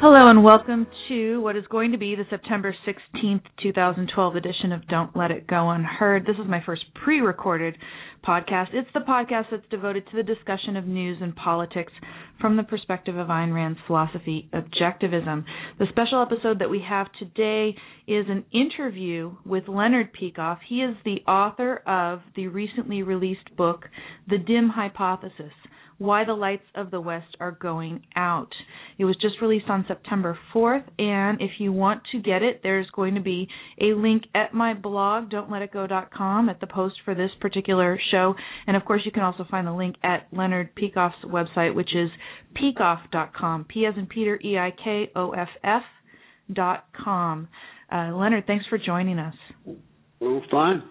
Hello and welcome to what is going to be the September 16th, 2012 edition of Don't Let It Go Unheard. This is my first pre-recorded podcast. It's the podcast that's devoted to the discussion of news and politics from the perspective of Ayn Rand's philosophy, Objectivism. The special episode that we have today is an interview with Leonard Peikoff. He is the author of the recently released book, The Dim Hypothesis: Why the Lights of the West Are Going Out. It was just released on September 4th, and if you want to get it, there's going to be a link at my blog, DontLetItGo.com, at the post for this particular show. And, of course, you can also find the link at Leonard Peikoff's website, which is Peikoff.com, P as in Peter, Peikoff.com. Leonard, thanks for joining us. Well, fine.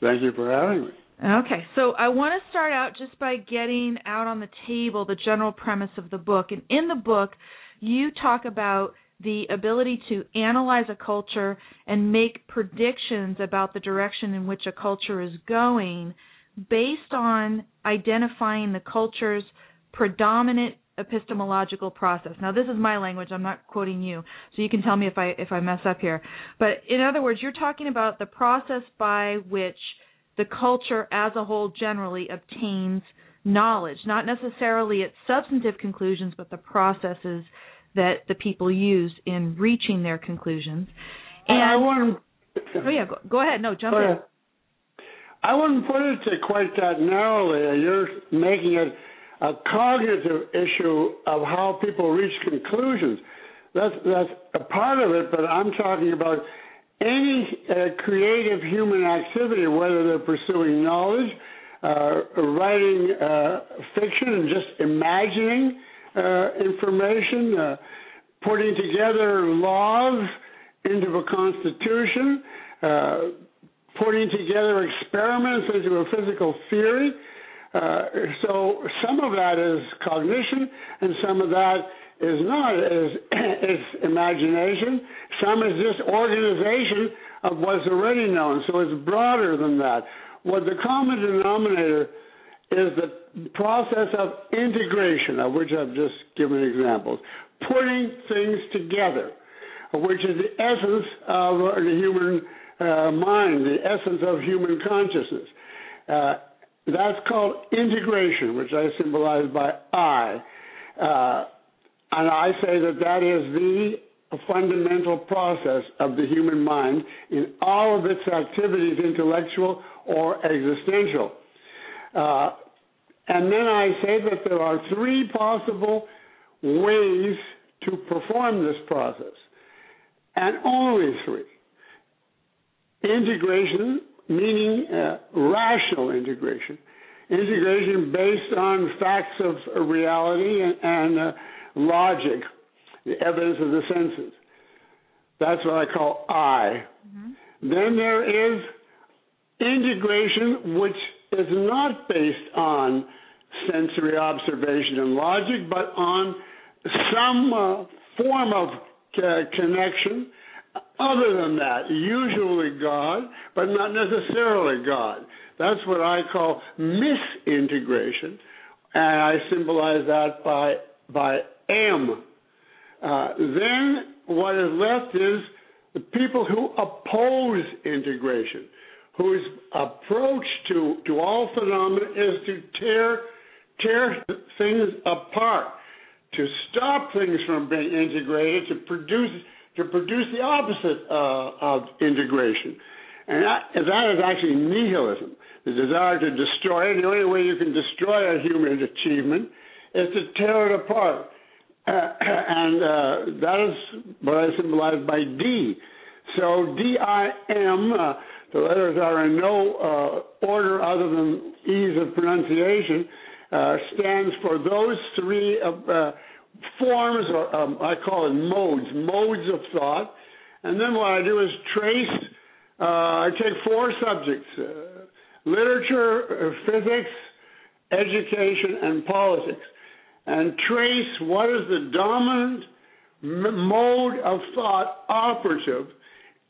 Thank you for having me. Okay, so I want to start out just by getting out on the table the general premise of the book. And in the book, you talk about the ability to analyze a culture and make predictions about the direction in which a culture is going based on identifying the culture's predominant epistemological process. Now, this is my language. I'm not quoting you, so you can tell me if I mess up here. But in other words, you're talking about the process by which the culture as a whole generally obtains knowledge, not necessarily its substantive conclusions, but the processes that the people use in reaching their conclusions. And I wouldn't, go ahead. No, jump in. I wouldn't put it to quite that narrowly. You're making it a cognitive issue of how people reach conclusions. That's a part of it, but I'm talking about any creative human activity, whether they're pursuing knowledge, writing fiction and just imagining information, putting together laws into a constitution, putting together experiments into a physical theory. So some of that is cognition and some of that is not, is imagination. Some is just organization of what's already known, so it's broader than that. What the common denominator is the process of integration, of which I've just given examples, putting things together, which is the essence of the human mind, the essence of human consciousness. That's called integration, which I symbolize by I. And I say that is the fundamental process of the human mind in all of its activities, intellectual or existential. And then I say that there are three possible ways to perform this process, and only three. Integration, meaning rational integration. Integration based on facts of reality and logic, the evidence of the senses. That's what I call I. Mm-hmm. Then there is integration, which is not based on sensory observation and logic, but on some form of connection other than that, usually God, but not necessarily God. That's what I call misintegration, and I symbolize that by M. Then what is left is the people who oppose integration, whose approach to all phenomena is to tear tear things apart, to stop things from being integrated, to produce the opposite of integration. And that is actually nihilism, the desire to destroy. And the only way you can destroy a human achievement is to tear it apart. And that is what I symbolize by D. So D-I-M, the letters are in no order other than ease of pronunciation, stands for those three forms, or I call it modes of thought. And then what I do is trace, I take four subjects, literature, physics, education, and politics, and trace what is the dominant mode of thought operative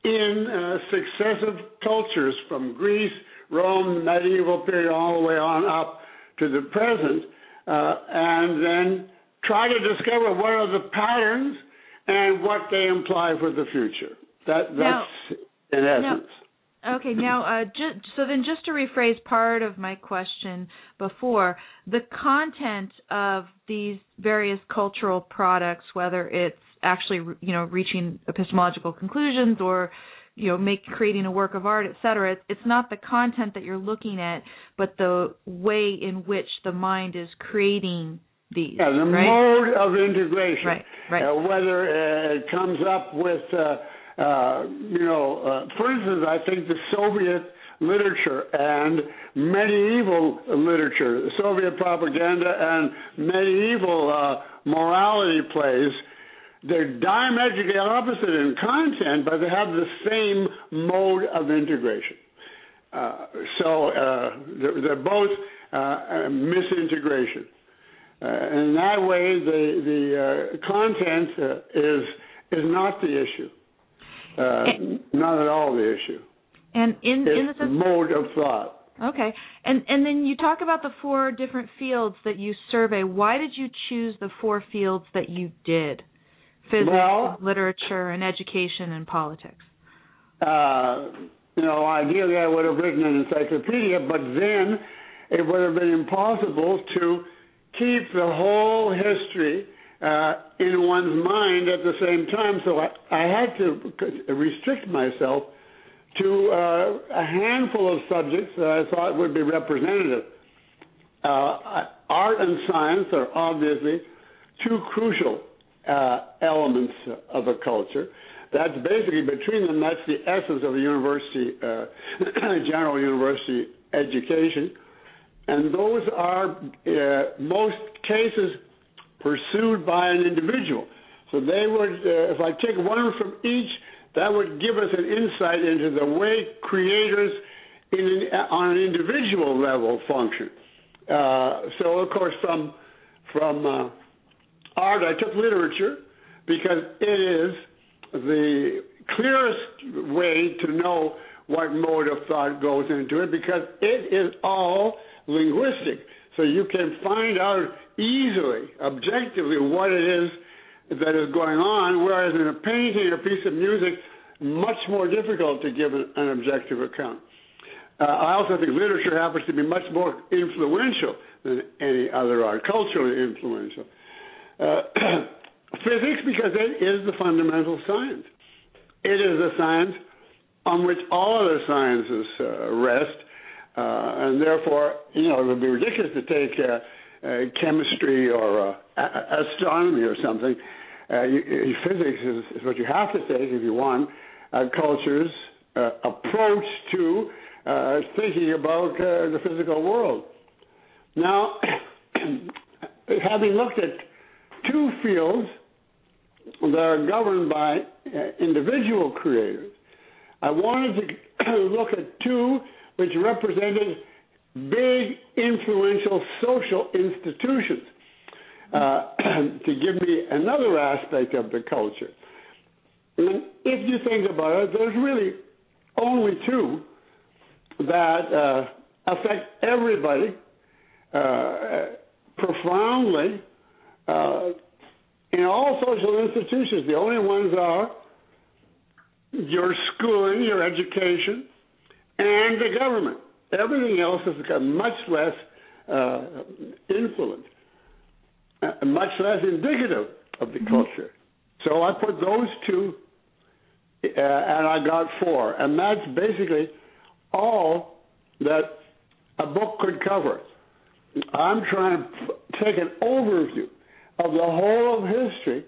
in successive cultures from Greece, Rome, medieval period, all the way on up to the present, and then try to discover what are the patterns and what they imply for the future. That's in essence. Okay, now, so then just to rephrase part of my question before, the content of these various cultural products, whether it's actually, reaching epistemological conclusions or, creating a work of art, et cetera, it's not the content that you're looking at, but the way in which the mind is creating these, the right? Mode of integration. Right. Whether it comes up with... for instance, I think the Soviet literature and medieval literature, Soviet propaganda and medieval morality plays, they're diametrically opposite in content, but they have the same mode of integration. So they're both misintegration. In that way, the content is not the issue. Not at all the issue. And it's mode of thought. Okay. And then you talk about the four different fields that you survey. Why did you choose the four fields that you did? Physics, literature, and education, and politics. Ideally I would have written an encyclopedia, but then it would have been impossible to keep the whole history in one's mind at the same time. So I had to restrict myself to a handful of subjects that I thought would be representative. Art and science are obviously two crucial elements of a culture. That's basically, between them, that's the essence of a university, general university education. And those are, most cases, pursued by an individual. So they would, if I take one from each, that would give us an insight into the way creators on an individual level function. So, of course, from art, I took literature because it is the clearest way to know what mode of thought goes into it, because it is all linguistic. So you can find out easily, objectively, what it is that is going on, whereas in a painting or piece of music, much more difficult to give an objective account. I also think literature happens to be much more influential than any other art, culturally influential. Physics, because it is the fundamental science. It is the science on which all other sciences rest. And therefore, it would be ridiculous to take chemistry or astronomy or something. Physics is what you have to take if you want a culture's approach to thinking about the physical world. Now, having looked at two fields that are governed by individual creators, I wanted to look at two which represented big, influential social institutions, to give me another aspect of the culture. And if you think about it, there's really only two that affect everybody profoundly in all social institutions. The only ones are your schooling, your education, and the government. Everything else has got much less influence, much less indicative of the culture. So I put those two, and I got four. And that's basically all that a book could cover. I'm trying to take an overview of the whole of history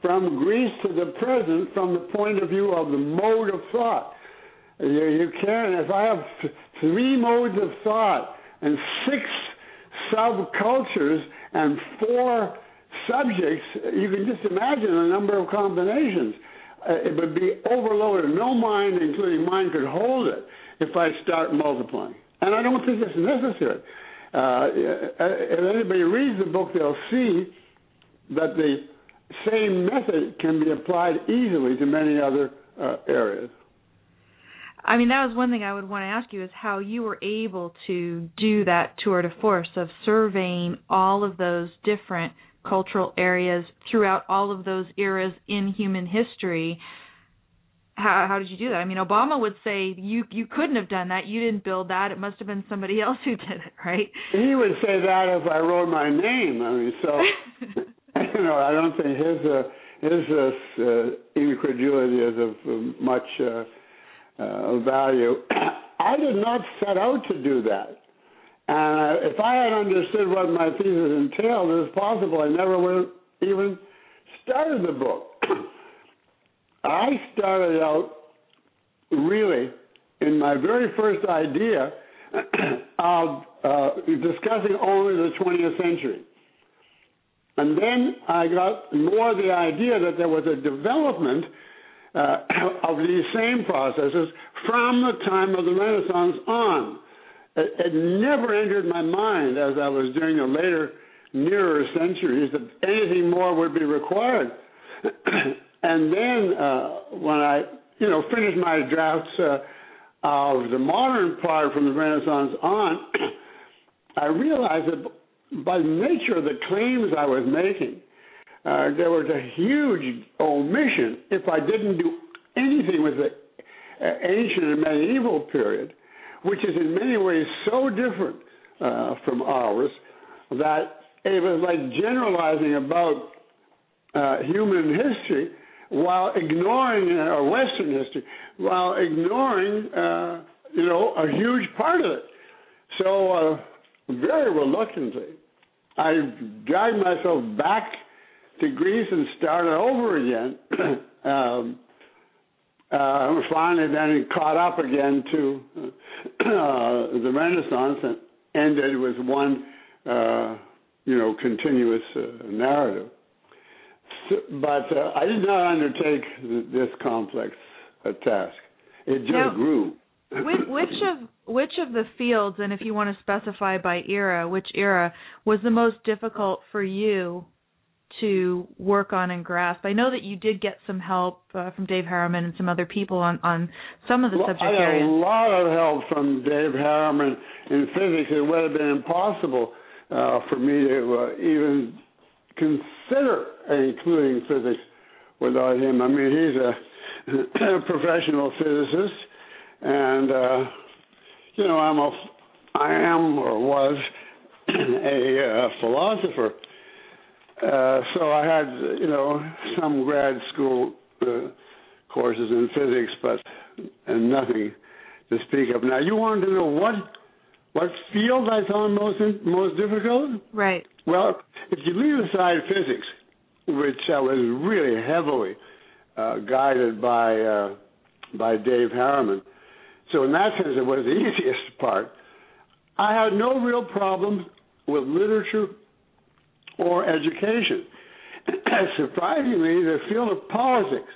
from Greece to the present from the point of view of the mode of thought. You can, if I have three modes of thought and six subcultures and four subjects, you can just imagine a number of combinations. It would be overloaded. No mind, including mine, could hold it if I start multiplying. And I don't think it's necessary. If anybody reads the book, they'll see that the same method can be applied easily to many other areas. I mean, that was one thing I would want to ask you is how you were able to do that tour de force of surveying all of those different cultural areas throughout all of those eras in human history. How did you do that? I mean, Obama would say you couldn't have done that. You didn't build that. It must have been somebody else who did it, right? He would say that if I wrote my name. I mean, so I don't think his incredulity is of much value. I did not set out to do that. And if I had understood what my thesis entailed, it was possible I never would have even started the book. I started out really in my very first idea of discussing only the 20th century. And then I got more the idea that there was a development of these same processes from the time of the Renaissance on. It never entered my mind as I was doing the later, nearer centuries that anything more would be required. And then when I, finished my drafts of the modern part from the Renaissance on, I realized that by nature of the claims I was making, there was a huge omission if I didn't do anything with the ancient and medieval period, which is in many ways so different from ours that it was like generalizing about human history while ignoring, or Western history, while ignoring, a huge part of it. So very reluctantly, I dragged myself back to Greece and started over again, finally then caught up again to the Renaissance and ended with one, continuous narrative. But I did not undertake this complex task. It just grew. Which of the fields, and if you want to specify by era, which era was the most difficult for you to work on and grasp? I know that you did get some help from Dave Harriman and some other people on some of the subject areas. I had a lot of help from Dave Harriman in physics. It would have been impossible for me to even consider including physics without him. I mean, he's a professional physicist, and I was a philosopher. So I had, some grad school courses in physics, but nothing to speak of. Now, you wanted to know what field I found most difficult? Right. Well, if you leave aside physics, which I was really heavily guided by Dave Harriman, so in that sense it was the easiest part. I had no real problem with literature or education. Surprisingly, the field of politics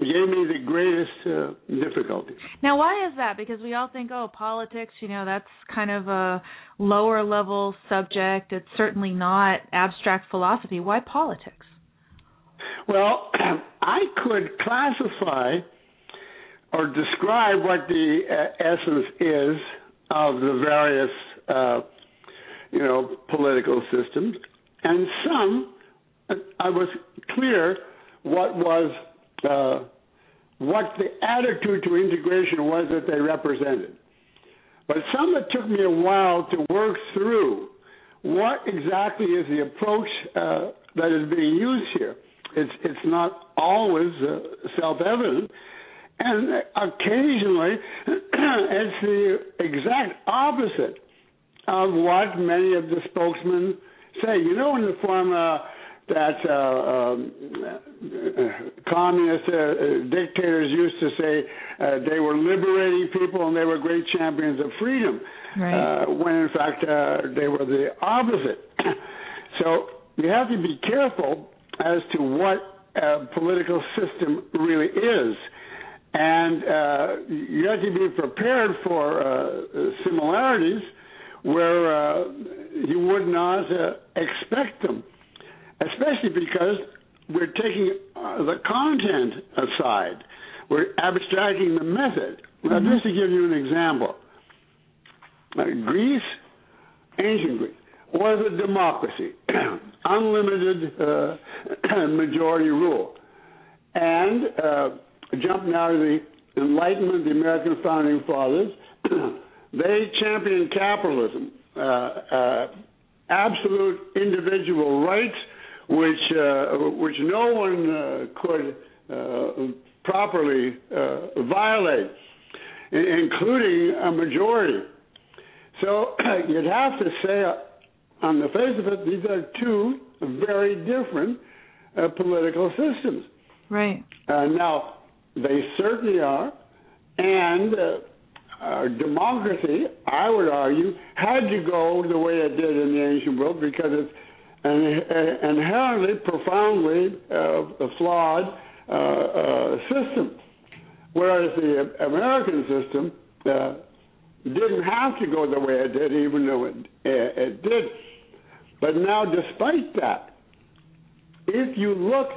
gave me the greatest difficulty. Now, why is that? Because we all think, politics, that's kind of a lower-level subject. It's certainly not abstract philosophy. Why politics? Well, I could classify or describe what the essence is of the various political systems, and some, I was clear what the attitude to integration was that they represented. But some it took me a while to work through what exactly is the approach that is being used here. It's not always self-evident. And occasionally, it's the exact opposite of what many of the spokesmen say. You know, in the form that communist dictators used to say they were liberating people and they were great champions of freedom, right. When in fact they were the opposite. So you have to be careful as to what a political system really is. And you have to be prepared for similarities where you would not expect them, especially because we're taking the content aside. We're abstracting the method. Now, just to give you an example, Greece, ancient Greece, was a democracy, unlimited majority rule. And... jump now to the Enlightenment, the American Founding Fathers. They championed capitalism, absolute individual rights, which no one could properly violate, including a majority. So you'd have to say, on the face of it, these are two very different political systems. Right. Now, they certainly are, and our democracy, I would argue, had to go the way it did in the ancient world because it's an inherently, profoundly flawed system, whereas the American system didn't have to go the way it did, even though it did. But now, despite that, if you look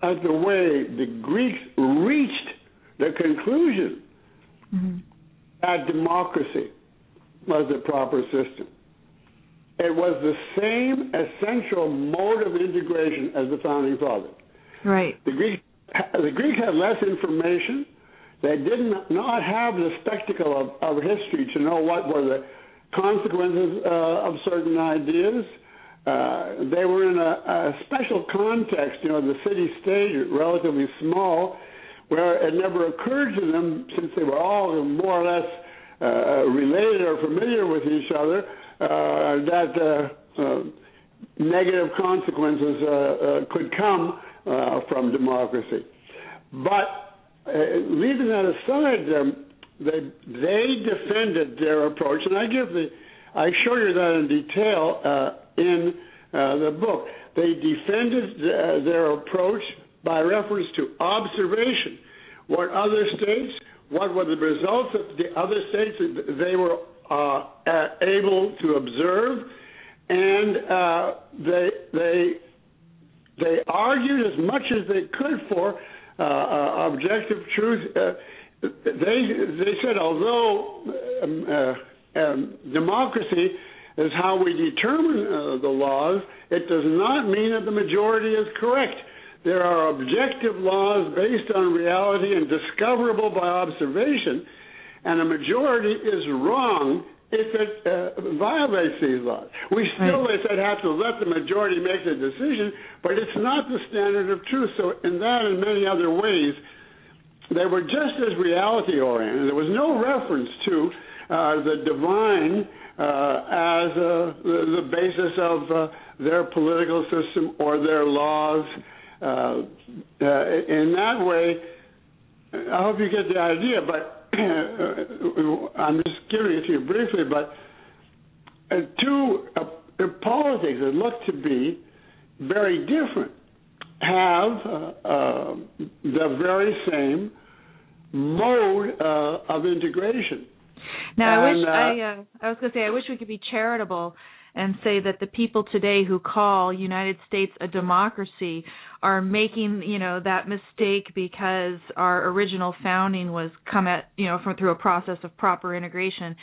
at the way the Greeks reached the conclusion that democracy was the proper system. It was the same essential mode of integration as the Founding Fathers. Right. The Greeks had less information. They did not have the spectacle of history to know what were the consequences of certain ideas. They were in a special context, you know, the city-state, relatively small, where it never occurred to them, since they were all more or less related or familiar with each other, that negative consequences could come from democracy. But leaving that aside, they defended their approach, and I show you that in detail in the book. They defended their approach by reference to observation. What other states, what were the results of the other states they were able to observe, and they argued as much as they could for objective truth. They said, although democracy is how we determine the laws, it does not mean that the majority is correct. There are objective laws based on reality and discoverable by observation, and a majority is wrong if it violates these laws. We still, they said, have to let the majority make the decision, but it's not the standard of truth. So in that and many other ways, they were just as reality-oriented. There was no reference to the divine as the basis of their political system or their laws. In that way, I hope you get the idea, but I'm just giving it to you briefly, but their politics that look to be very different have the very same mode of integration. Now, I was going to say, I wish we could be charitable and say that the people today who call United States a democracy are making, that mistake because our original founding was through a process of proper integration.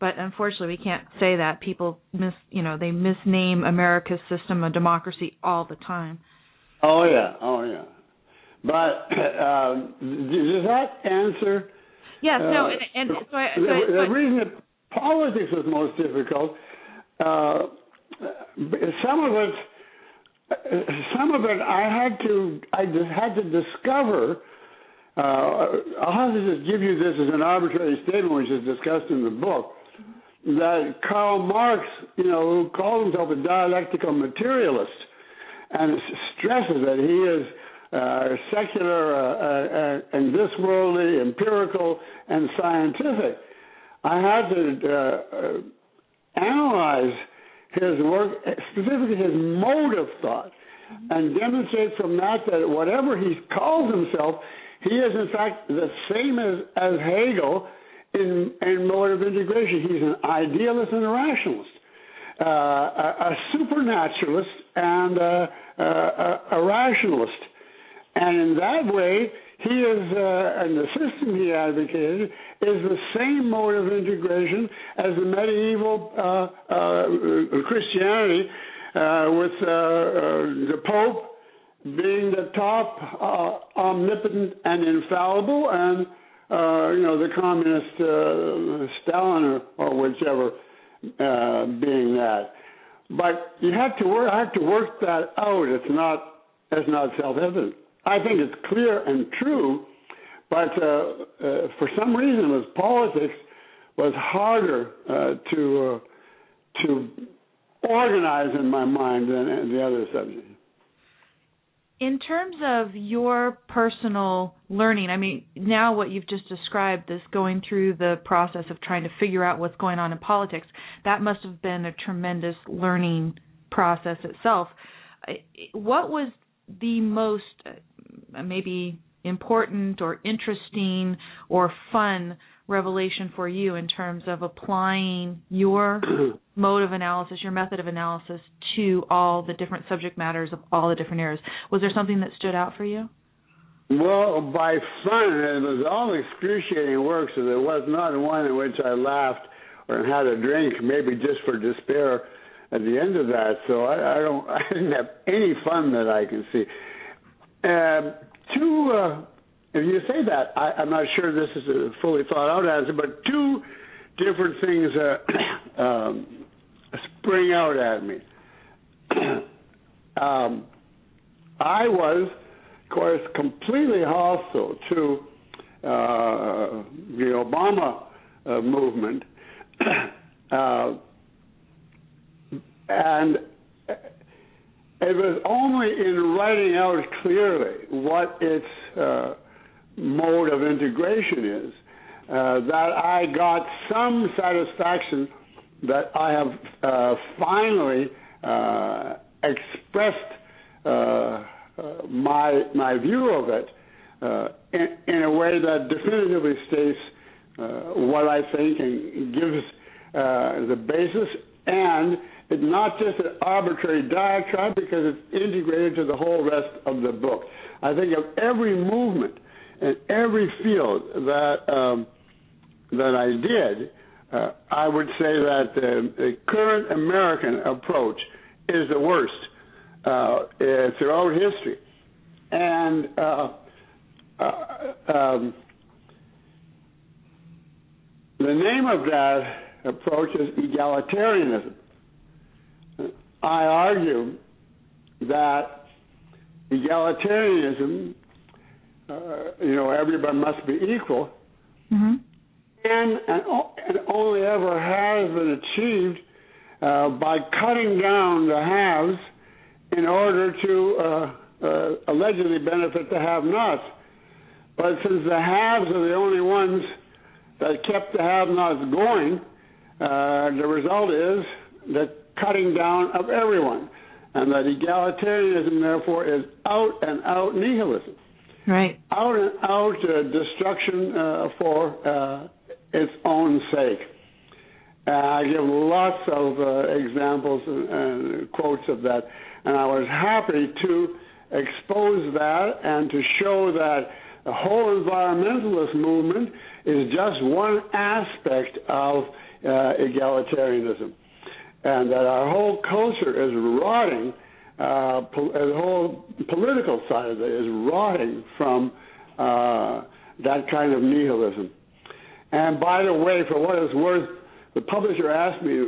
But unfortunately, we can't say that. People they misname America's system a democracy all the time. Oh yeah. But does that answer? Yes. No. And so the reason it Politics was most difficult. Some of it, I had to discover. I'll have to just give you this as an arbitrary statement, which is discussed in the book, that Karl Marx, who called himself a dialectical materialist, and stresses that he is secular and this worldly, empirical, and scientific. I had to analyze his work, specifically his mode of thought, and demonstrate from that whatever he calls himself, he is in fact the same as Hegel in mode of integration. He's an idealist and a rationalist, a supernaturalist and a rationalist. And in that way, he is, and the system he advocated, is the same mode of integration as the medieval Christianity, with the Pope being the top omnipotent and infallible, and the communist Stalin or whichever being that. But you have to work that out. It's not self-evident. I think it's clear and true, but for some reason, with politics, was harder to organize in my mind than the other subjects. In terms of your personal learning, I mean, now what you've just described, this going through the process of trying to figure out what's going on in politics, that must have been a tremendous learning process itself. What was the most maybe important or interesting or fun revelation for you in terms of applying your mode of analysis, your method of analysis to all the different subject matters of all the different eras? Was there something that stood out for you? Well, by fun, it was all excruciating work, so there was not one in which I laughed or had a drink, maybe just for despair at the end of that. So I didn't have any fun that I can see. If you say that, I'm not sure this is a fully thought-out answer, but two different things spring out at me. I was, of course, completely hostile to the Obama movement, and it was only in writing out clearly what its mode of integration is that I got some satisfaction that I have finally expressed my view of it in a way that definitively states what I think and gives the basis, and it's not just an arbitrary diatribe because it's integrated to the whole rest of the book. I think of every movement in every field that I did, I would say that the current American approach is the worst throughout history. And the name of that approach is egalitarianism. I argue that egalitarianism, everybody must be equal, mm-hmm. and only ever has been achieved by cutting down the haves in order to allegedly benefit the have-nots. But since the haves are the only ones that kept the have-nots going, the result is that cutting down of everyone, and that egalitarianism, therefore, is out-and-out nihilism. Right. Out-and-out destruction for its own sake. I give lots of examples and quotes of that, and I was happy to expose that and to show that the whole environmentalist movement is just one aspect of egalitarianism. And that our whole culture is rotting, the whole political side of it is rotting from that kind of nihilism. And by the way, for what it's worth, the publisher asked me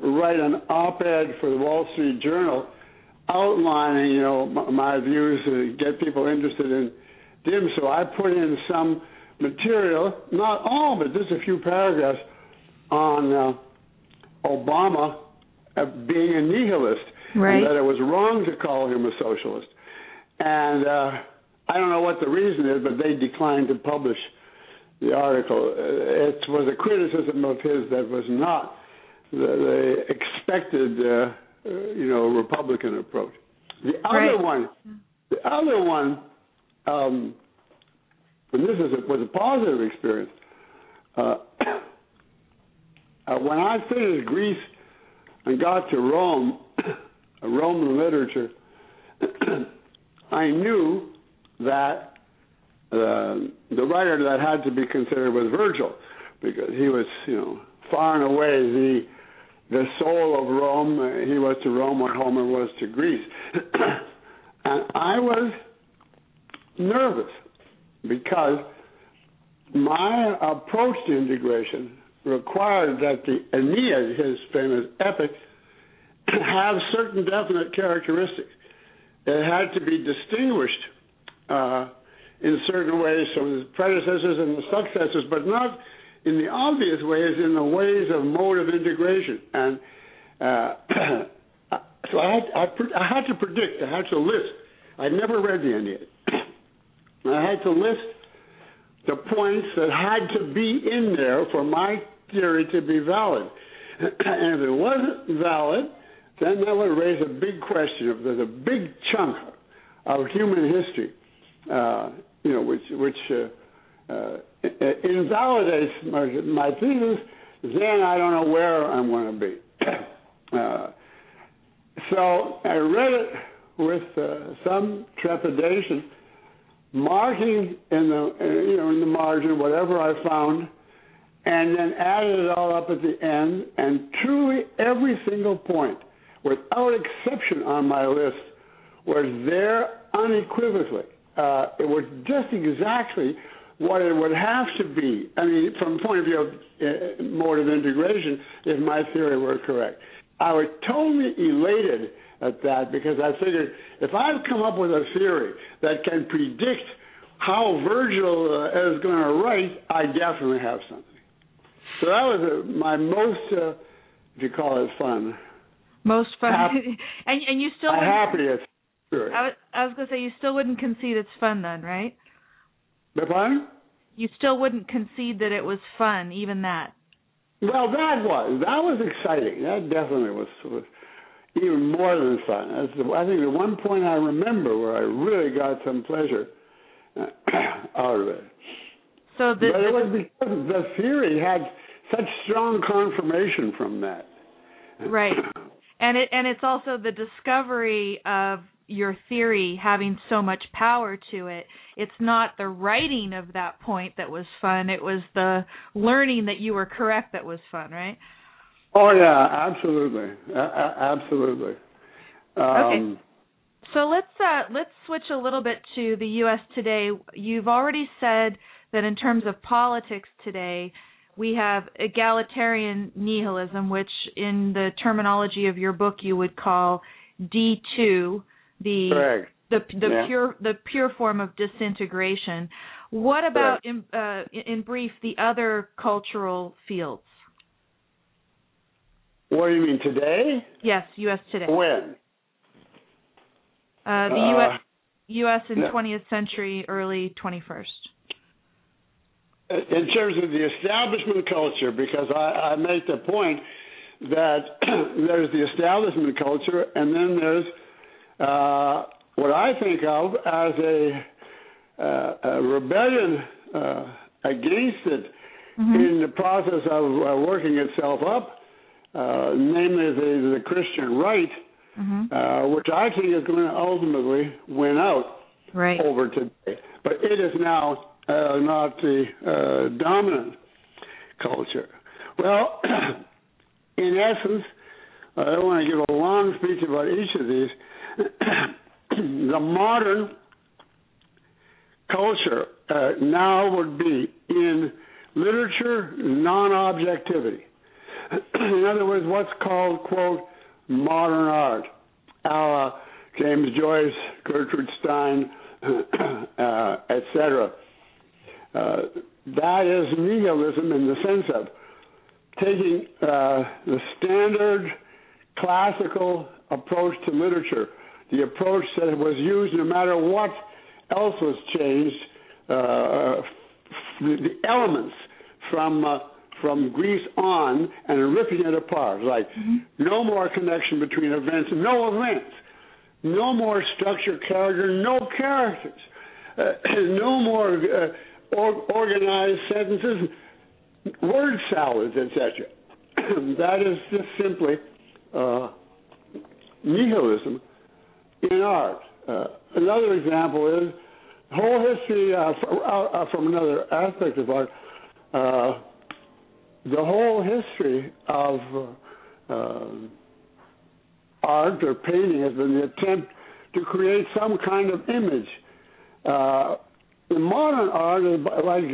to write an op-ed for the Wall Street Journal outlining, you know, my views to get people interested in DIM. So I put in some material, not all, but just a few paragraphs on Obama being a nihilist, right, and that it was wrong to call him a socialist. And I don't know what the reason is, but they declined to publish the article. It was a criticism of his that was not the expected, Republican approach. The other one, and this was a positive experience. When I finished Greece and got to Rome, Roman literature, I knew that the writer that had to be considered was Virgil, because he was, far and away the soul of Rome. He was to Rome what Homer was to Greece. And I was nervous because my approach to integration required that the Aeneid, his famous epic, have certain definite characteristics. It had to be distinguished in certain ways from the predecessors and the successors, but not in the obvious ways, in the ways of mode of integration. And so I had to list. I never read the Aeneid. I had to list the points that had to be in there for my theory to be valid. And if it wasn't valid, then that would raise a big question. If there's a big chunk of human history, which invalidates my thesis, then I don't know where I'm going to be. So I read it with some trepidation, marking in the margin whatever I found, and then added it all up at the end. And truly, every single point, without exception, on my list was there unequivocally. It was just exactly what it would have to be. I mean, from the point of view of mode of integration, if my theory were correct. I was totally elated at that, because I figured if I've come up with a theory that can predict how Virgil is going to write, I definitely have something. So that was my most, if you call it fun. Most fun. And you still... happiest. Sure. I was going to say, you still wouldn't concede it's fun then, right? Pardon? You still wouldn't concede that it was fun, even that. Well, that was exciting. That definitely was even more than fun. I think the one point I remember where I really got some pleasure out of it. So but it was because the theory had such strong confirmation from that. Right. And it's also the discovery of your theory having so much power to it. It's not the writing of that point that was fun. It was the learning that you were correct that was fun, right? Oh, yeah, absolutely. Absolutely. Okay. So let's switch a little bit to the U.S. today. You've already said that in terms of politics today, we have egalitarian nihilism, which in the terminology of your book you would call D2, the pure form of disintegration. What about, in brief, the other cultural fields? What do you mean, today? Yes, U.S. today. When? The U.S. in 20th century, early 21st. In terms of the establishment culture, because I make the point that there's the establishment culture, and then there's what I think of as a rebellion against it, mm-hmm, in the process of working itself up, namely the Christian right, mm-hmm, which I think is going to ultimately win out over today. But it is now not the dominant culture. Well, in essence, I don't want to give a long speech about each of these. The modern culture now would be in literature non-objectivity. In other words, what's called, quote, modern art, a la James Joyce, Gertrude Stein, etc. That is nihilism in the sense of taking the standard classical approach to literature, the approach that was used no matter what else was changed, the elements from Greece on, and ripping it apart, like no more connection between events, no more structure, character, no characters, no more organized sentences, word salads, etc. That is just simply nihilism in art. Another example is the whole history from another aspect of art. The whole history of art or painting has been the attempt to create some kind of image. The modern art is like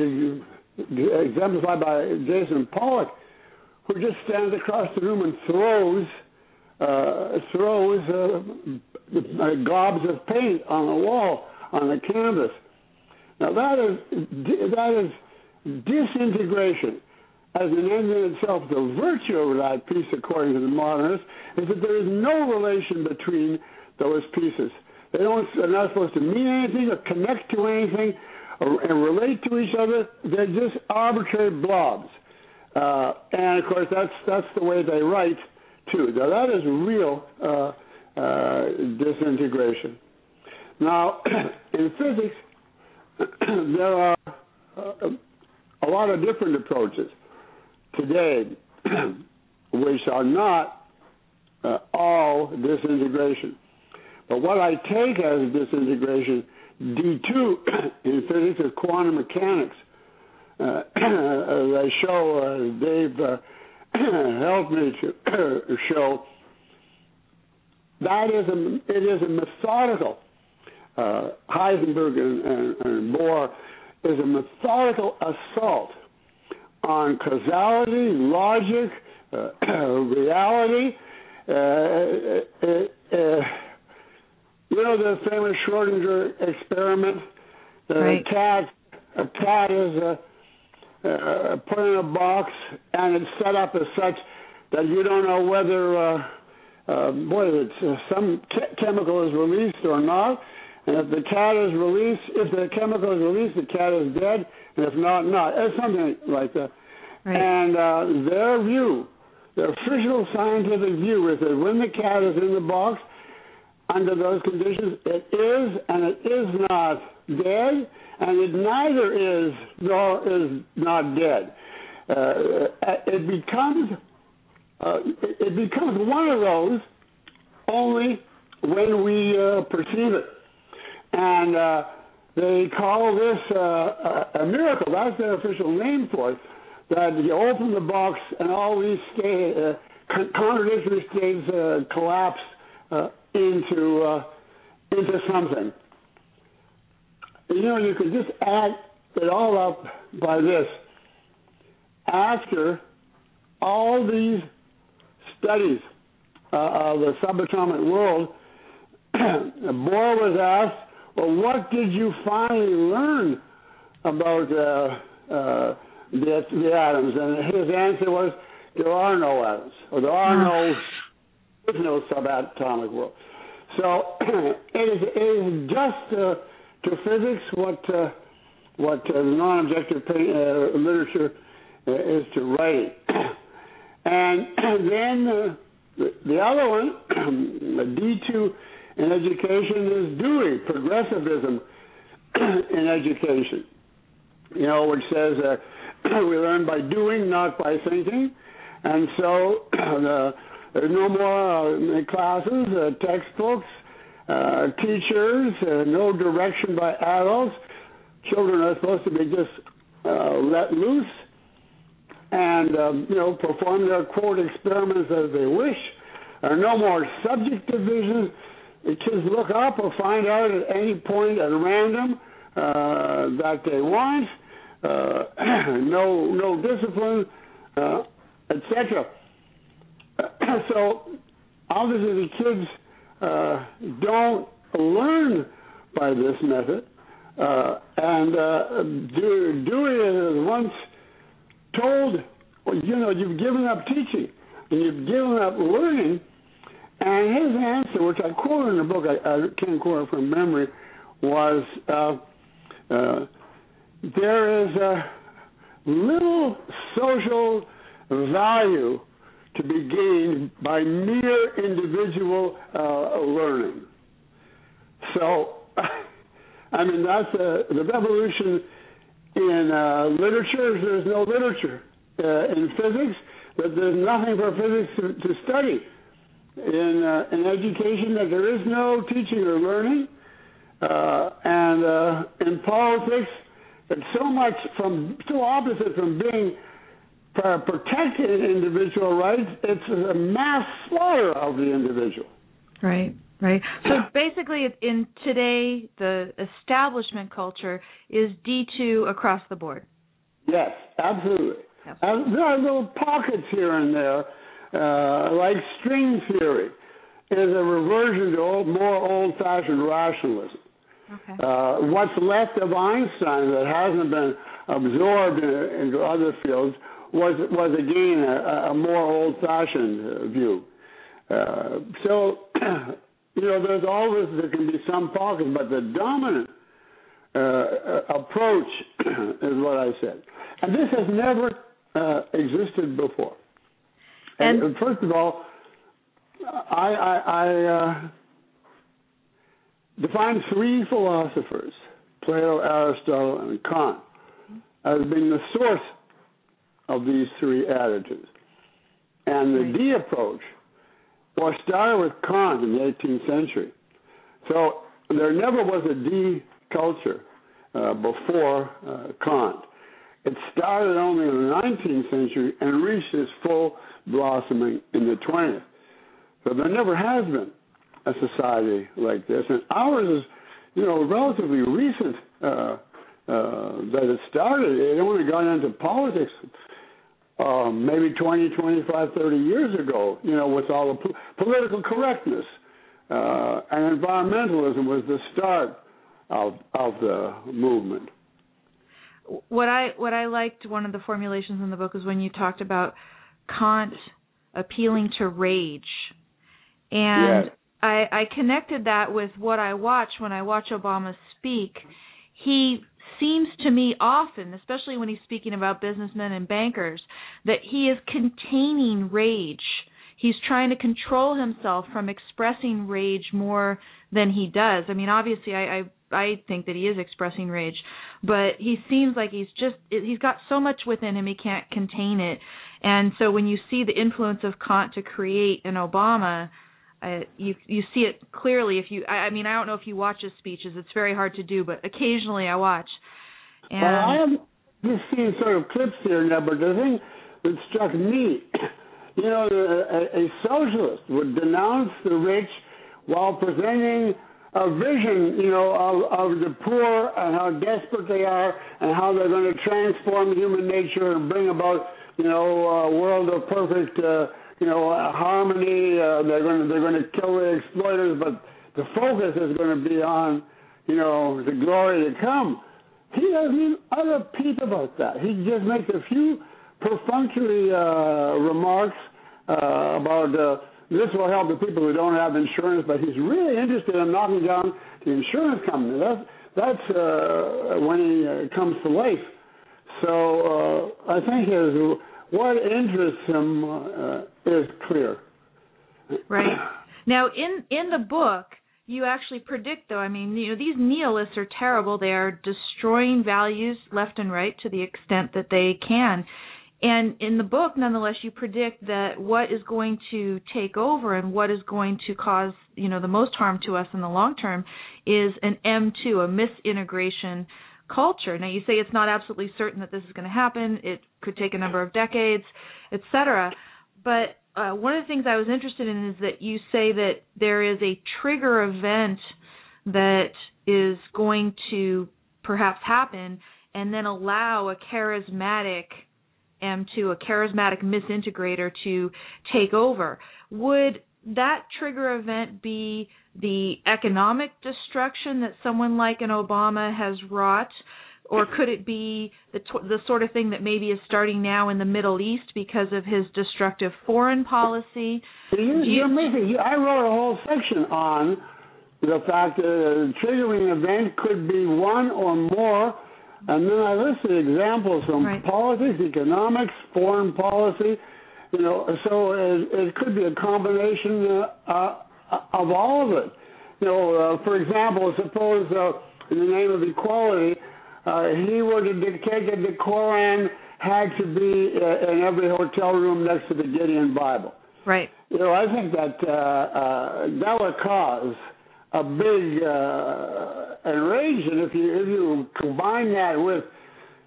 exemplified by Jackson Pollock, who just stands across the room and throws gobs of paint on the wall, on the canvas. Now that is disintegration. As an end in itself, the virtue of that piece, according to the modernists, is that there is no relation between those pieces. They are not supposed to mean anything or connect to anything or relate to each other. They're just arbitrary blobs. And, of course, that's the way they write, too. Now, that is real disintegration. Now, in physics, there are a lot of different approaches today, which are not all disintegration. But what I take as disintegration, D2 in physics, is quantum mechanics. As I show, Dave helped me to show, it is a methodical. Heisenberg and Bohr is a methodical assault on causality, logic, reality. You know the famous Schrodinger experiment? Right. A cat is put in a box, and it's set up as such that you don't know whether some chemical is released or not. And if the chemical is released, the cat is dead, and if not, not. It's something like that. Right. And their official scientific view is that when the cat is in the box, under those conditions, it is and it is not dead, and it neither is nor is not dead. It becomes one of those only when we perceive it. And they call this a miracle. That's their official name for it, that you open the box and all these contradictory states collapse into something. You know, you could just add it all up by this. After all these studies of the subatomic world, Bohr was asked, well, what did you finally learn about the atoms? And his answer was, there are no atoms, or there's no subatomic world. So it is just to physics what non-objective literature is to writing. And then the other one, D2, in education is Dewey, progressivism in education, you know, which says we learn by doing, not by thinking. And so there's no more classes, textbooks, teachers, no direction by adults. Children are supposed to be just let loose and, perform their, quote, experiments as they wish. There are no more subject divisions. The kids look up or find out at any point at random that they want, no discipline, etc. So obviously the kids don't learn by this method. Dewey has once told, you've given up teaching and you've given up learning. And his answer, which I quote in the book, I can't quote it from memory, was there is a little social value to be gained by mere individual learning. So, I mean, that's the revolution in literature. There's no literature in physics, but there's nothing for physics to study. In education, that there is no teaching or learning, in politics, it's so opposite from being protecting individual rights. It's a mass slaughter of the individual. Right. So basically, in today, the establishment culture is D2 across the board. Yes, absolutely. Yep. There are little pockets here and there. Like string theory is a reversion to more old-fashioned rationalism. Okay. What's left of Einstein that hasn't been absorbed into other fields was again a more old-fashioned view. There's always, there can be some pockets, but the dominant approach is what I said. And this has never existed before. And first of all, I define three philosophers, Plato, Aristotle, and Kant, as being the source of these three attitudes. And the D approach was started with Kant in the 18th century. So there never was a D culture before Kant. It started only in the 19th century and reached its full blossoming in the 20th. So there never has been a society like this. And ours is, relatively recent that it started. It only got into politics maybe 20, 25, 30 years ago, with all the political correctness. And environmentalism was the start of the movement. What I liked, one of the formulations in the book is when you talked about Kant appealing to rage. And yes. I connected that with what I watch when I watch Obama speak. He seems to me often, especially when he's speaking about businessmen and bankers, that he is containing rage. He's trying to control himself from expressing rage more than he does. I mean, obviously, I think that he is expressing rage, but he seems like he's got so much within him, he can't contain it. And so when you see the influence of Kant to create an Obama, you see it clearly. I don't know if you watch his speeches. It's very hard to do, but occasionally I watch. And I have just seen sort of clips here now, but the thing that struck me, a socialist would denounce the rich while presenting a vision, of the poor and how desperate they are and how they're going to transform human nature and bring about, a world of perfect, harmony. They're going to kill the exploiters, but the focus is going to be on, the glory to come. He doesn't even utter a peep about that. He just makes a few perfunctory remarks about. This will help the people who don't have insurance, but he's really interested in knocking down the insurance company. That's when he comes to life. So I think what interests him is clear. Right. Now, in the book, you actually predict, though, these nihilists are terrible. They are destroying values left and right to the extent that they can. And in the book, nonetheless, you predict that what is going to take over and what is going to cause, the most harm to us in the long term is an M2, a misintegration culture. Now, you say it's not absolutely certain that this is going to happen. It could take a number of decades, et cetera. But one of the things I was interested in is that you say that there is a trigger event that is going to perhaps happen and then allow a charismatic am to a charismatic misintegrator to take over, would that trigger event be the economic destruction that someone like an Obama has wrought? Or could it be the sort of thing that maybe is starting now in the Middle East because of his destructive foreign policy? I wrote a whole section on the fact that a triggering event could be one or more, and then I listed examples from politics, economics, foreign policy. You know, so it could be a combination of all of it. You know, for example, suppose in the name of equality, he were to dictate that the Koran had to be in every hotel room next to the Gideon Bible. Right. You know, I think that that would cause a big enragement if you combine that with,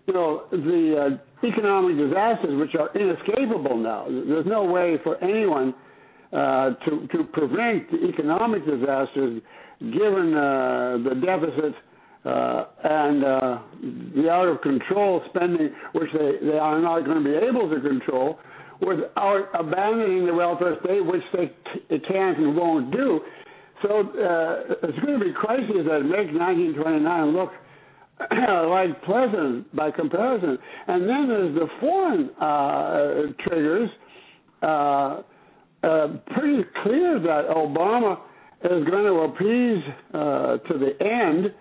you know, the economic disasters which are inescapable now. There's no way for anyone to prevent the economic disasters given the deficit and the out-of-control spending, which they are not going to be able to control, without abandoning the welfare state, which they can't and won't do. So it's going to be crises that make 1929 look like pleasant by comparison. And then there's the foreign triggers. Pretty clear that Obama is going to appease to the end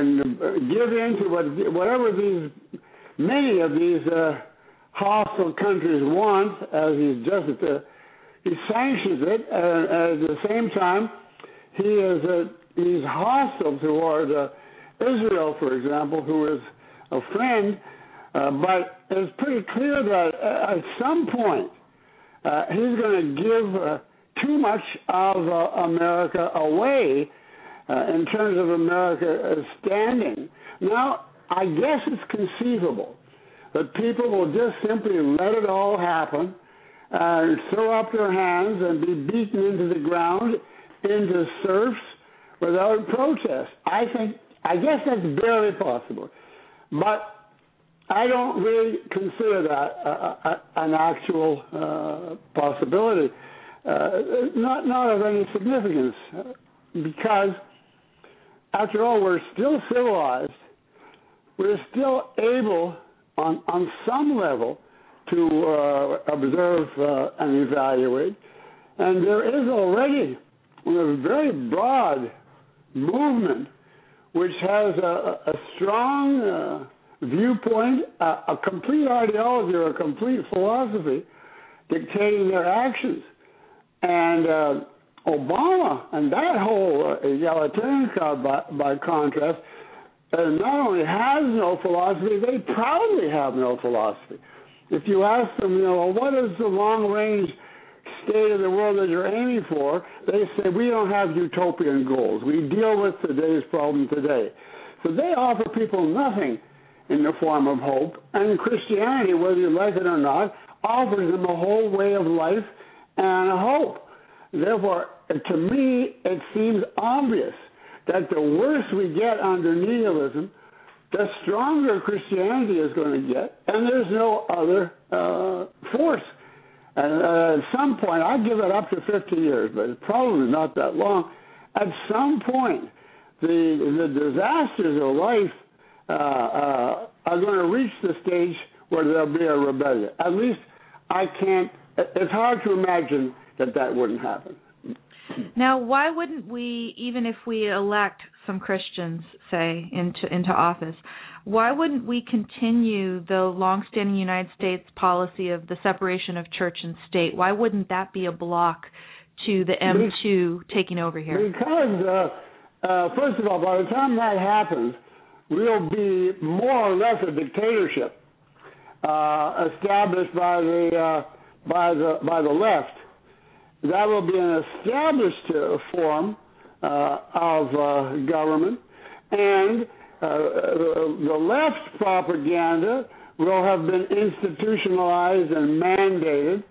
and give in to whatever many of these hostile countries want, as he's just he sanctions it, and at the same time he's hostile toward Israel, for example, who is a friend. But it's pretty clear that at some point he's going to give too much of America away. In terms of America standing. Now, I guess it's conceivable that people will just simply let it all happen, throw up their hands and be beaten into the ground, into serfs, without protest. I guess that's barely possible. But I don't really consider that an actual possibility, not of any significance, because after all, we're still civilized. We're still able, on some level, to observe and evaluate. And there is already a very broad movement which has a strong viewpoint, a complete ideology or a complete philosophy dictating their actions. And Obama and that whole egalitarian crowd, by contrast, not only has no philosophy, they proudly have no philosophy. If you ask them, you know, what is the long-range state of the world that you're aiming for, they say, we don't have utopian goals. We deal with today's problem today. So they offer people nothing in the form of hope, and Christianity, whether you like it or not, offers them a whole way of life and a hope. Therefore, to me, it seems obvious that the worse we get under nihilism, the stronger Christianity is going to get, and there's no other force. And at some point, I give it up to 50 years, but it's probably not that long. At some point, the disasters of life are going to reach the stage where there'll be a rebellion. At least I can't. It's hard to imagine that wouldn't happen. Now, why wouldn't we, even if we elect some Christians, say, into office, why wouldn't we continue the longstanding United States policy of the separation of church and state? Why wouldn't that be a block to the M2 taking over here? Because, first of all, by the time that happens, we'll be more or less a dictatorship established by the left. That will be an established form of government, and the left propaganda will have been institutionalized and mandated.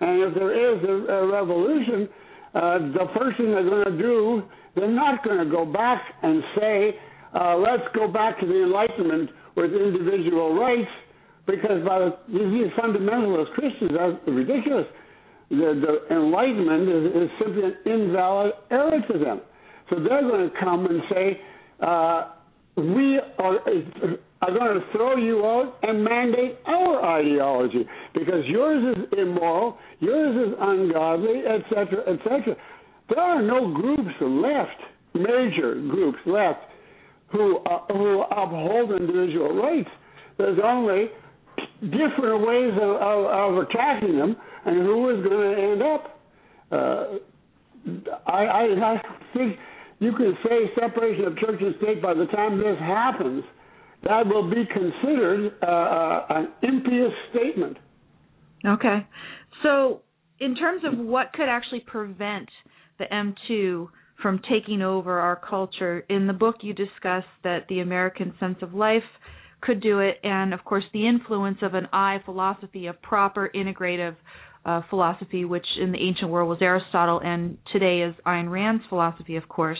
And if there is a revolution, the first thing they're going to do, they're not going to go back and say, let's go back to the Enlightenment with individual rights. because by these fundamentalist Christians are ridiculous. The Enlightenment is simply an invalid error to them. So they're going to come and say, we are going to throw you out and mandate our ideology because yours is immoral, yours is ungodly, etc., etc. There are no groups left, major groups left, who uphold individual rights. There's only different ways of attacking them, and who is going to end up? I think you can say separation of church and state. By the time this happens, that will be considered an impious statement. Okay. So in terms of what could actually prevent the M2 from taking over our culture, in the book you discuss that the American sense of life could do it, and, of course, the influence of an I philosophy, of proper integrative philosophy, which in the ancient world was Aristotle, and today is Ayn Rand's philosophy, of course.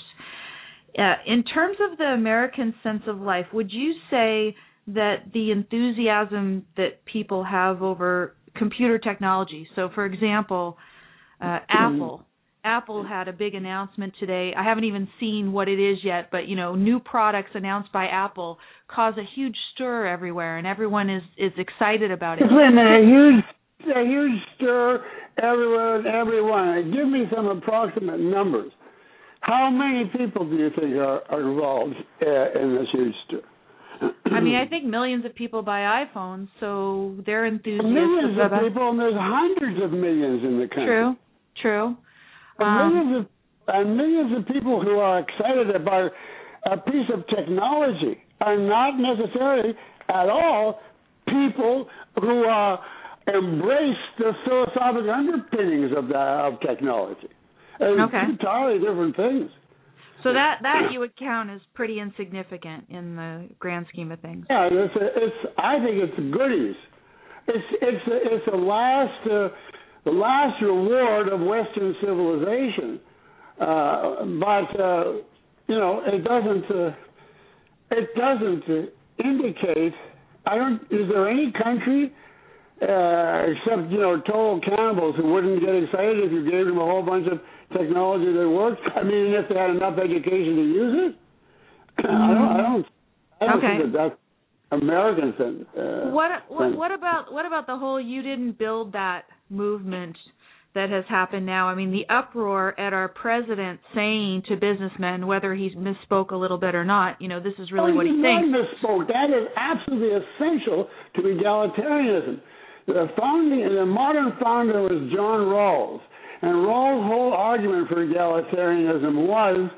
In terms of the American sense of life, would you say that the enthusiasm that people have over computer technology, so, for example, Apple had a big announcement today. I haven't even seen what it is yet, but, you know, new products announced by Apple cause a huge stir everywhere, and everyone is excited about it. A huge stir everywhere and everyone. Give me some approximate numbers. How many people do you think are involved in this huge stir? I mean, I think millions of people buy iPhones, so they're enthusiastic. Millions of people, and there's hundreds of millions in the country. True. Millions of people who are excited about a piece of technology are not necessarily at all people who embrace the philosophic underpinnings of technology. Okay. Entirely different things. So that you would count as pretty insignificant in the grand scheme of things. Yeah, I think it's goodies. It's the last. The last reward of Western civilization, but it doesn't indicate. I don't. Is there any country except total cannibals who wouldn't get excited if you gave them a whole bunch of technology that worked? I mean, if they had enough education to use it, I don't think that that's Americans. What about the whole "you didn't build that" movement that has happened now? I mean, the uproar at our president saying to businessmen, whether he misspoke a little bit or not, this is really what he thinks. Misspoke. That is absolutely essential to egalitarianism. The modern founder was John Rawls, and Rawls' whole argument for egalitarianism was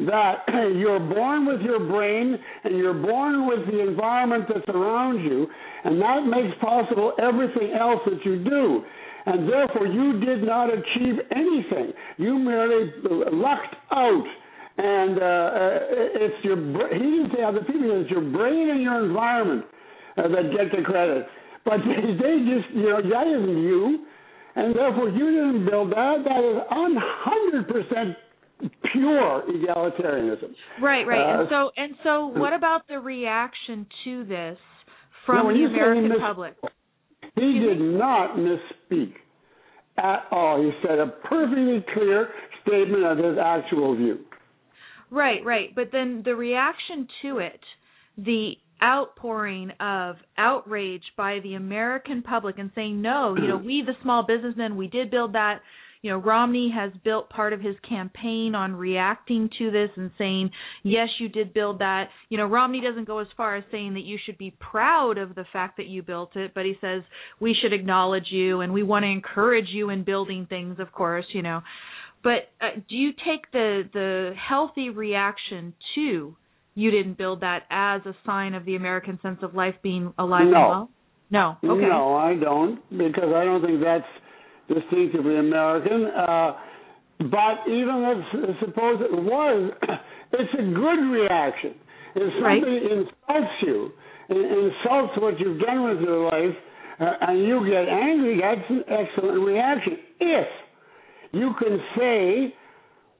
that you're born with your brain and you're born with the environment that's around you, and that makes possible everything else that you do. And therefore, you did not achieve anything. You merely lucked out. And it's your he didn't say other people, it's your brain and your environment that get the credit. But they just, that isn't you. And therefore, you didn't build that. That is 100% pure egalitarianism. Right. And so, what about the reaction to this from the American public? He did not misspeak at all. He said a perfectly clear statement of his actual view. Right. But then the reaction to it, the outpouring of outrage by the American public and saying, no, we the small businessmen, we did build that. Romney has built part of his campaign on reacting to this and saying, yes, you did build that. Romney doesn't go as far as saying that you should be proud of the fact that you built it, but he says we should acknowledge you and we want to encourage you in building things, of course, But do you take the healthy reaction to you didn't build that as a sign of the American sense of life being alive and well? No. Okay. No, I don't, because I don't think that's distinctively American, but even if suppose it was, it's a good reaction. If somebody insults you, insults what you've done with your life, and you get angry, that's an excellent reaction. If you can say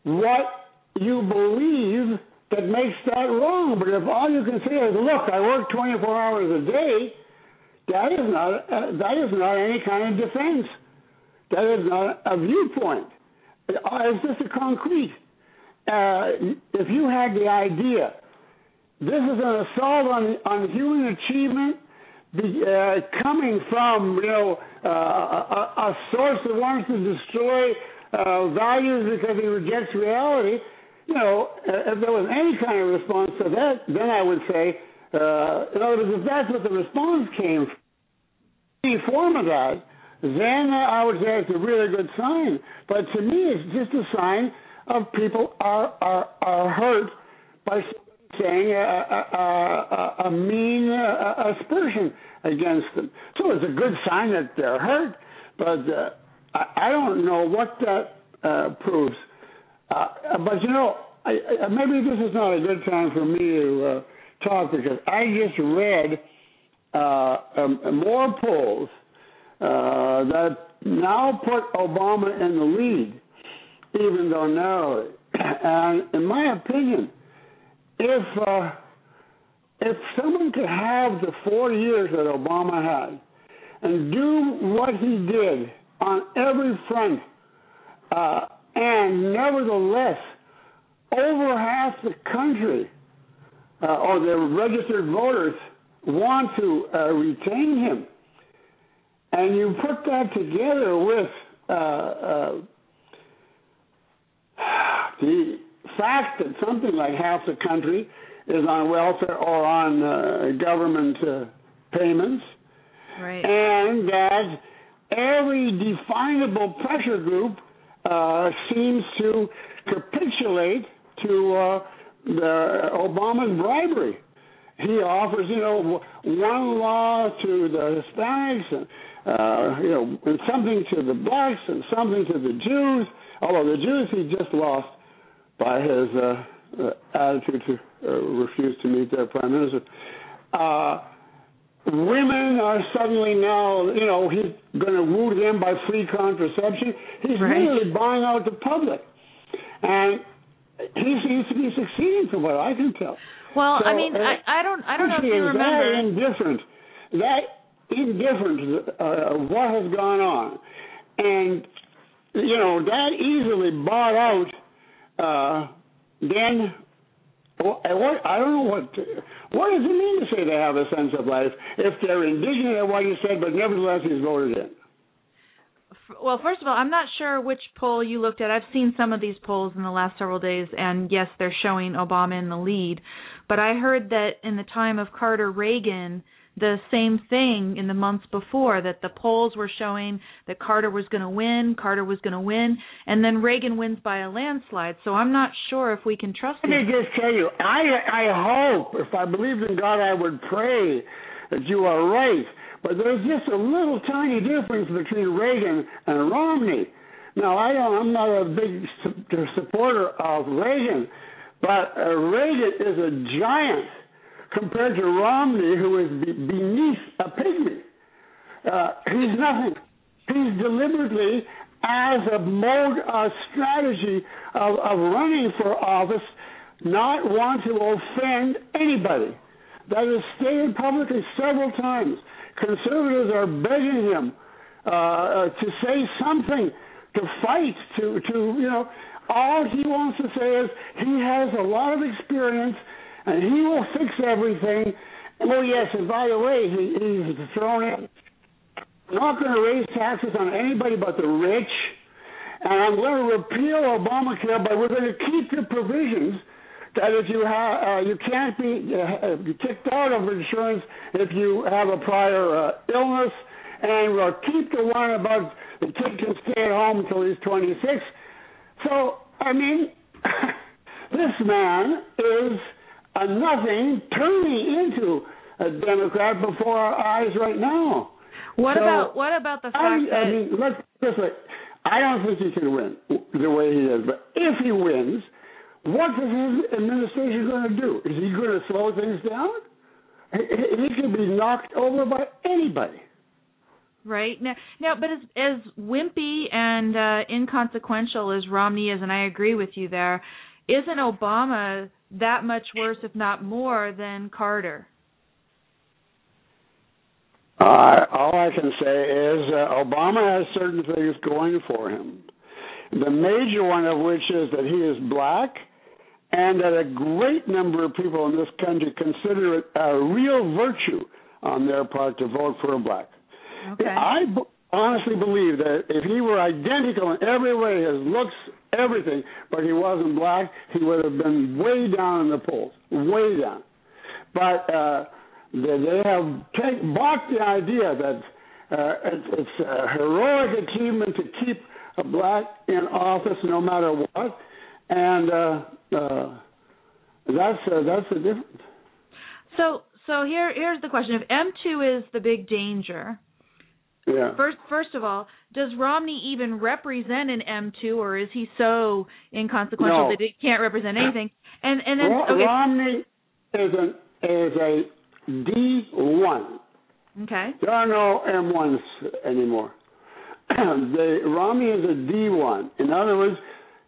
what you believe that makes that wrong, but if all you can say is, look, I work 24 hours a day, That is not any kind of defense. That is not a viewpoint. It's just a concrete. If you had the idea, this is an assault on human achievement coming from a source that wants to destroy values because he rejects reality, if there was any kind of response to that, then I would say, in other words, if that's what the response came from, any form of that, then I would say it's a really good sign. But to me, it's just a sign of people are hurt by saying a mean aspersion against them. So it's a good sign that they're hurt, but I don't know what that proves. But, maybe this is not a good time for me to talk, because I just read more polls that now put Obama in the lead, even though narrowly. And in my opinion, if someone could have the 4 years that Obama had and do what he did on every front, and nevertheless, over half the country or the registered voters want to retain him, and you put that together with the fact that something like half the country is on welfare or on government payments, right, and that every definable pressure group seems to capitulate to Obama's bribery. He offers, one law to the Hispanics, and something to the blacks and something to the Jews, although the Jews he just lost by his attitude to refuse to meet their prime minister. Women are suddenly now, he's going to woo them by free contraception. He's really buying out the public. And he seems to be succeeding from what I can tell. Well, so, I don't know if you remember. That indifference of what has gone on. And, that easily bought out then, I don't know what does it mean to say they have a sense of life if they're indignant at what you said, but nevertheless he's voted in? Well, first of all, I'm not sure which poll you looked at. I've seen some of these polls in the last several days, and yes, they're showing Obama in the lead. But I heard that in the time of Carter Reagan, the same thing in the months before, that the polls were showing that Carter was going to win, and then Reagan wins by a landslide. So I'm not sure if we can trust him. Let me just tell you, I hope, if I believed in God, I would pray that you are right. But there's just a little tiny difference between Reagan and Romney. Now, I'm not a big supporter of Reagan, but Reagan is a giant compared to Romney, who is beneath a pygmy. He's nothing. He's deliberately, as a mode of strategy of running for office, not want to offend anybody. That is stated publicly several times. Conservatives are begging him to say something, to fight, to. All he wants to say is he has a lot of experience, and he will fix everything. Oh, yes, and by the way, he's thrown in. I'm not going to raise taxes on anybody but the rich, and I'm going to repeal Obamacare, but we're going to keep the provisions that if you you can't be kicked out of insurance if you have a prior illness, and we'll keep the one about the kid can stay at home until he's 26. So, this man is a nothing turning into a Democrat before our eyes right now. What about the fact that... let's put it this way. I don't think he can win the way he is, but if he wins, what is his administration going to do? Is he going to slow things down? He could be knocked over by anybody. Right. Now, but as wimpy and inconsequential as Romney is, and I agree with you there, isn't Obama that much worse, if not more, than Carter? All I can say is Obama has certain things going for him, the major one of which is that he is black and that a great number of people in this country consider it a real virtue on their part to vote for a black. Okay. I honestly believe that if he were identical in every way, his looks, everything, but he wasn't black, he would have been way down in the polls, way down. But they have bought the idea that it's a heroic achievement to keep a black in office no matter what, and that's the difference. So here's the question: if M2 is the big danger, yeah. First of all, does Romney even represent an M2, or is he so inconsequential that he can't represent anything? And then Romney is a D1. Okay. There are no M1s anymore. Romney is a D1. In other words,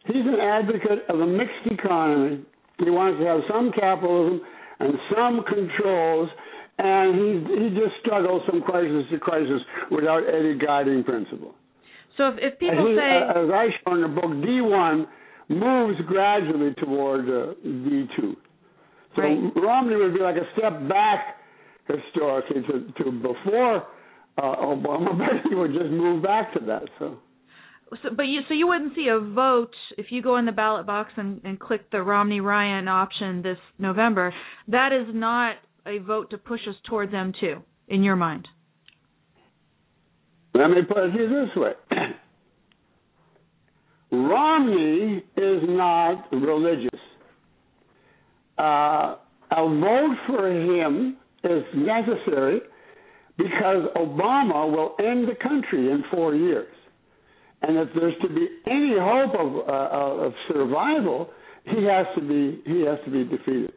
he's an advocate of a mixed economy. He wants to have some capitalism and some controls, and he just struggles from crisis to crisis without any guiding principle. So if people say... As I show in the book, D1 moves gradually toward D2. So right. Romney would be like a step back historically to before Obama, but he would just move back to that. So you wouldn't see a vote if you go in the ballot box and click the Romney-Ryan option this November. That is not a vote to push us towards M2 in your mind. Let me put it this way: Romney is not religious. A vote for him is necessary because Obama will end the country in 4 years. And if there's to be any hope of survival, he has to be defeated.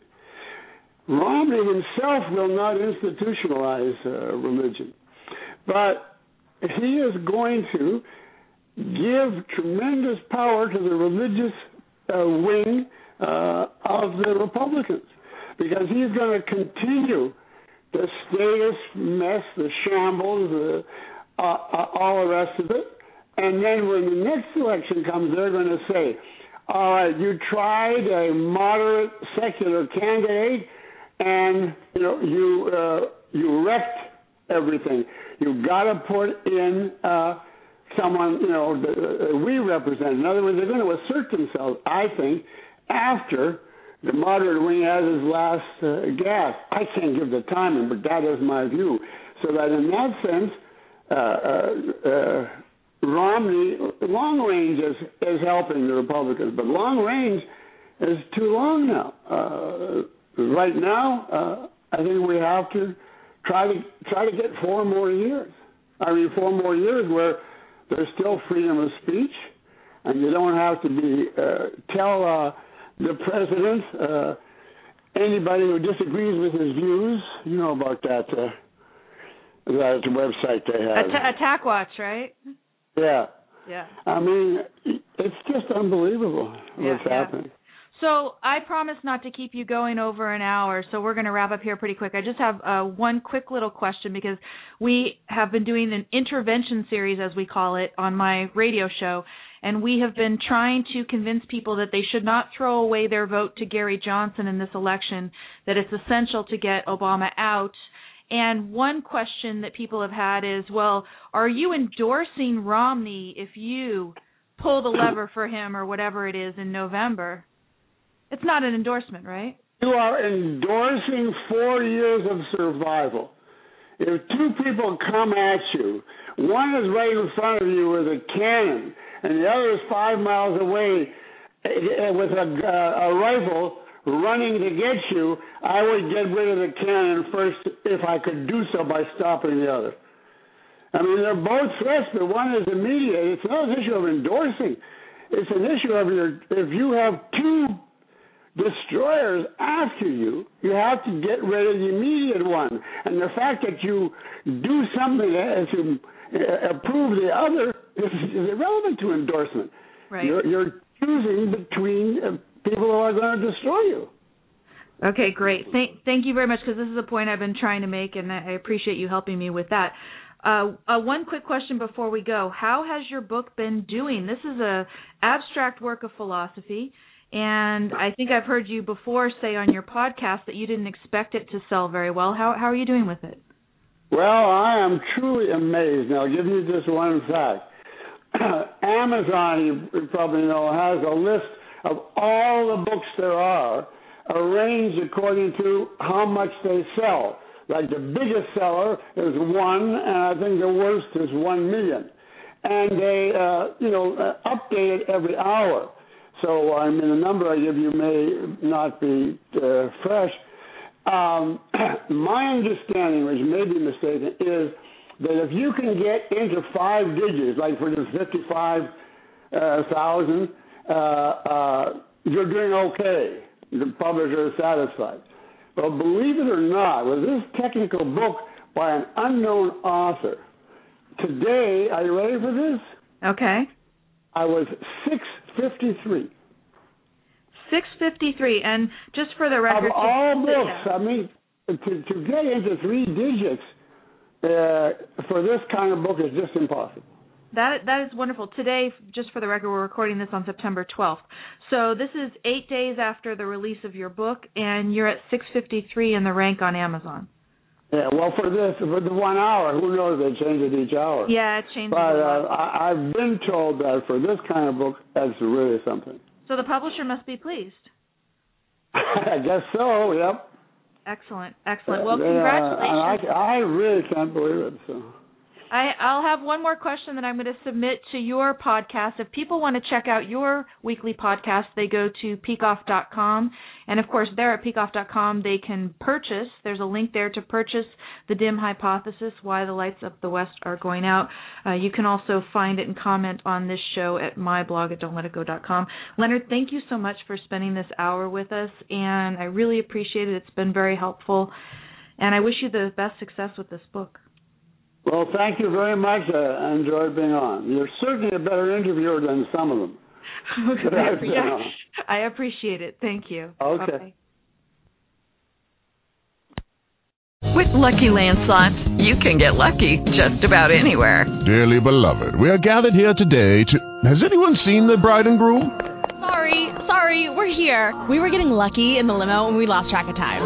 Romney himself will not institutionalize religion, but he is going to give tremendous power to the religious wing of the Republicans, because he's going to continue the status mess, the shambles, all the rest of it. And then when the next election comes, they're going to say, all right, you tried a moderate secular candidate, and you wrecked everything. You've got to put in someone that we represent. In other words, they're going to assert themselves, I think, after the moderate wing has his last gasp. I can't give the timing, but that is my view. So that in that sense, Romney, long range is helping the Republicans, but long range is too long now. Right now, I think we have to try to get 4 more years. I mean, 4 more years where there's still freedom of speech, and you don't have to be tell the president, anybody who disagrees with his views, you know about that website they have. Attack Watch, right? Yeah. Yeah. I mean, it's just unbelievable what's happening. So I promise not to keep you going over an hour, so we're going to wrap up here pretty quick. I just have one quick little question, because we have been doing an intervention series, as we call it, on my radio show, and we have been trying to convince people that they should not throw away their vote to Gary Johnson in this election, that it's essential to get Obama out. And one question that people have had is, well, are you endorsing Romney if you pull the lever for him or whatever it is in November? It's not an endorsement, right? You are endorsing 4 years of survival. If two people come at you, one is right in front of you with a cannon, and the other is 5 miles away with a rifle running to get you, I would get rid of the cannon first if I could do so by stopping the other. I mean, they're both threats, but one is immediate. It's not an issue of endorsing. It's an issue of if you have two destroyers after you, you have to get rid of the immediate one. And the fact that you do something to approve the other is irrelevant to endorsement. Right. You're choosing between people who are going to destroy you. Okay, great. Thank you very much, because this is a point I've been trying to make, and I appreciate you helping me with that. One quick question before we go. How has your book been doing? This is an abstract work of philosophy, and I think I've heard you before say on your podcast that you didn't expect it to sell very well. How are you doing with it? Well, I am truly amazed. Now, give me just one fact. Amazon, you probably know, has a list of all the books there are, arranged according to how much they sell. Like the biggest seller is one, and I think the worst is 1 million. And they, update it every hour. So, I mean, the number I give you may not be fresh. My understanding, which may be mistaken, is that if you can get into 5 digits, like for just 55,000, you're doing okay. The publisher is satisfied. But believe it or not, with this technical book by an unknown author, today, are you ready for this? Okay. I was 653. 653, and just for the record... Of all books, I mean, to get into 3 digits for this kind of book is just impossible. That is wonderful. Today, just for the record, we're recording this on September 12th. So this is 8 days after the release of your book, and you're at 653 in the rank on Amazon. Yeah, well, for the 1 hour, who knows, they change it each hour. Yeah, it changes. But I've been told that for this kind of book, that's really something. So the publisher must be pleased. I guess so, yep. Excellent. Well, congratulations. I really can't believe it, so... I'll have one more question that I'm going to submit to your podcast. If people want to check out your weekly podcast, they go to Peikoff.com. And, of course, there at Peikoff.com, they can purchase. There's a link there to purchase The Dim Hypothesis, Why the Lights Up the West Are Going Out. You can also find it and comment on this show at my blog at DontLetItGo.com. Leonard, thank you so much for spending this hour with us, and I really appreciate it. It's been very helpful, and I wish you the best success with this book. Well, thank you very much. I enjoyed being on. You're certainly a better interviewer than some of them. I appreciate it. Thank you. Okay. Bye-bye. With Lucky Land Slots, you can get lucky just about anywhere. Dearly beloved, we are gathered here today to... Has anyone seen the bride and groom? Sorry, we're here. We were getting lucky in the limo and we lost track of time.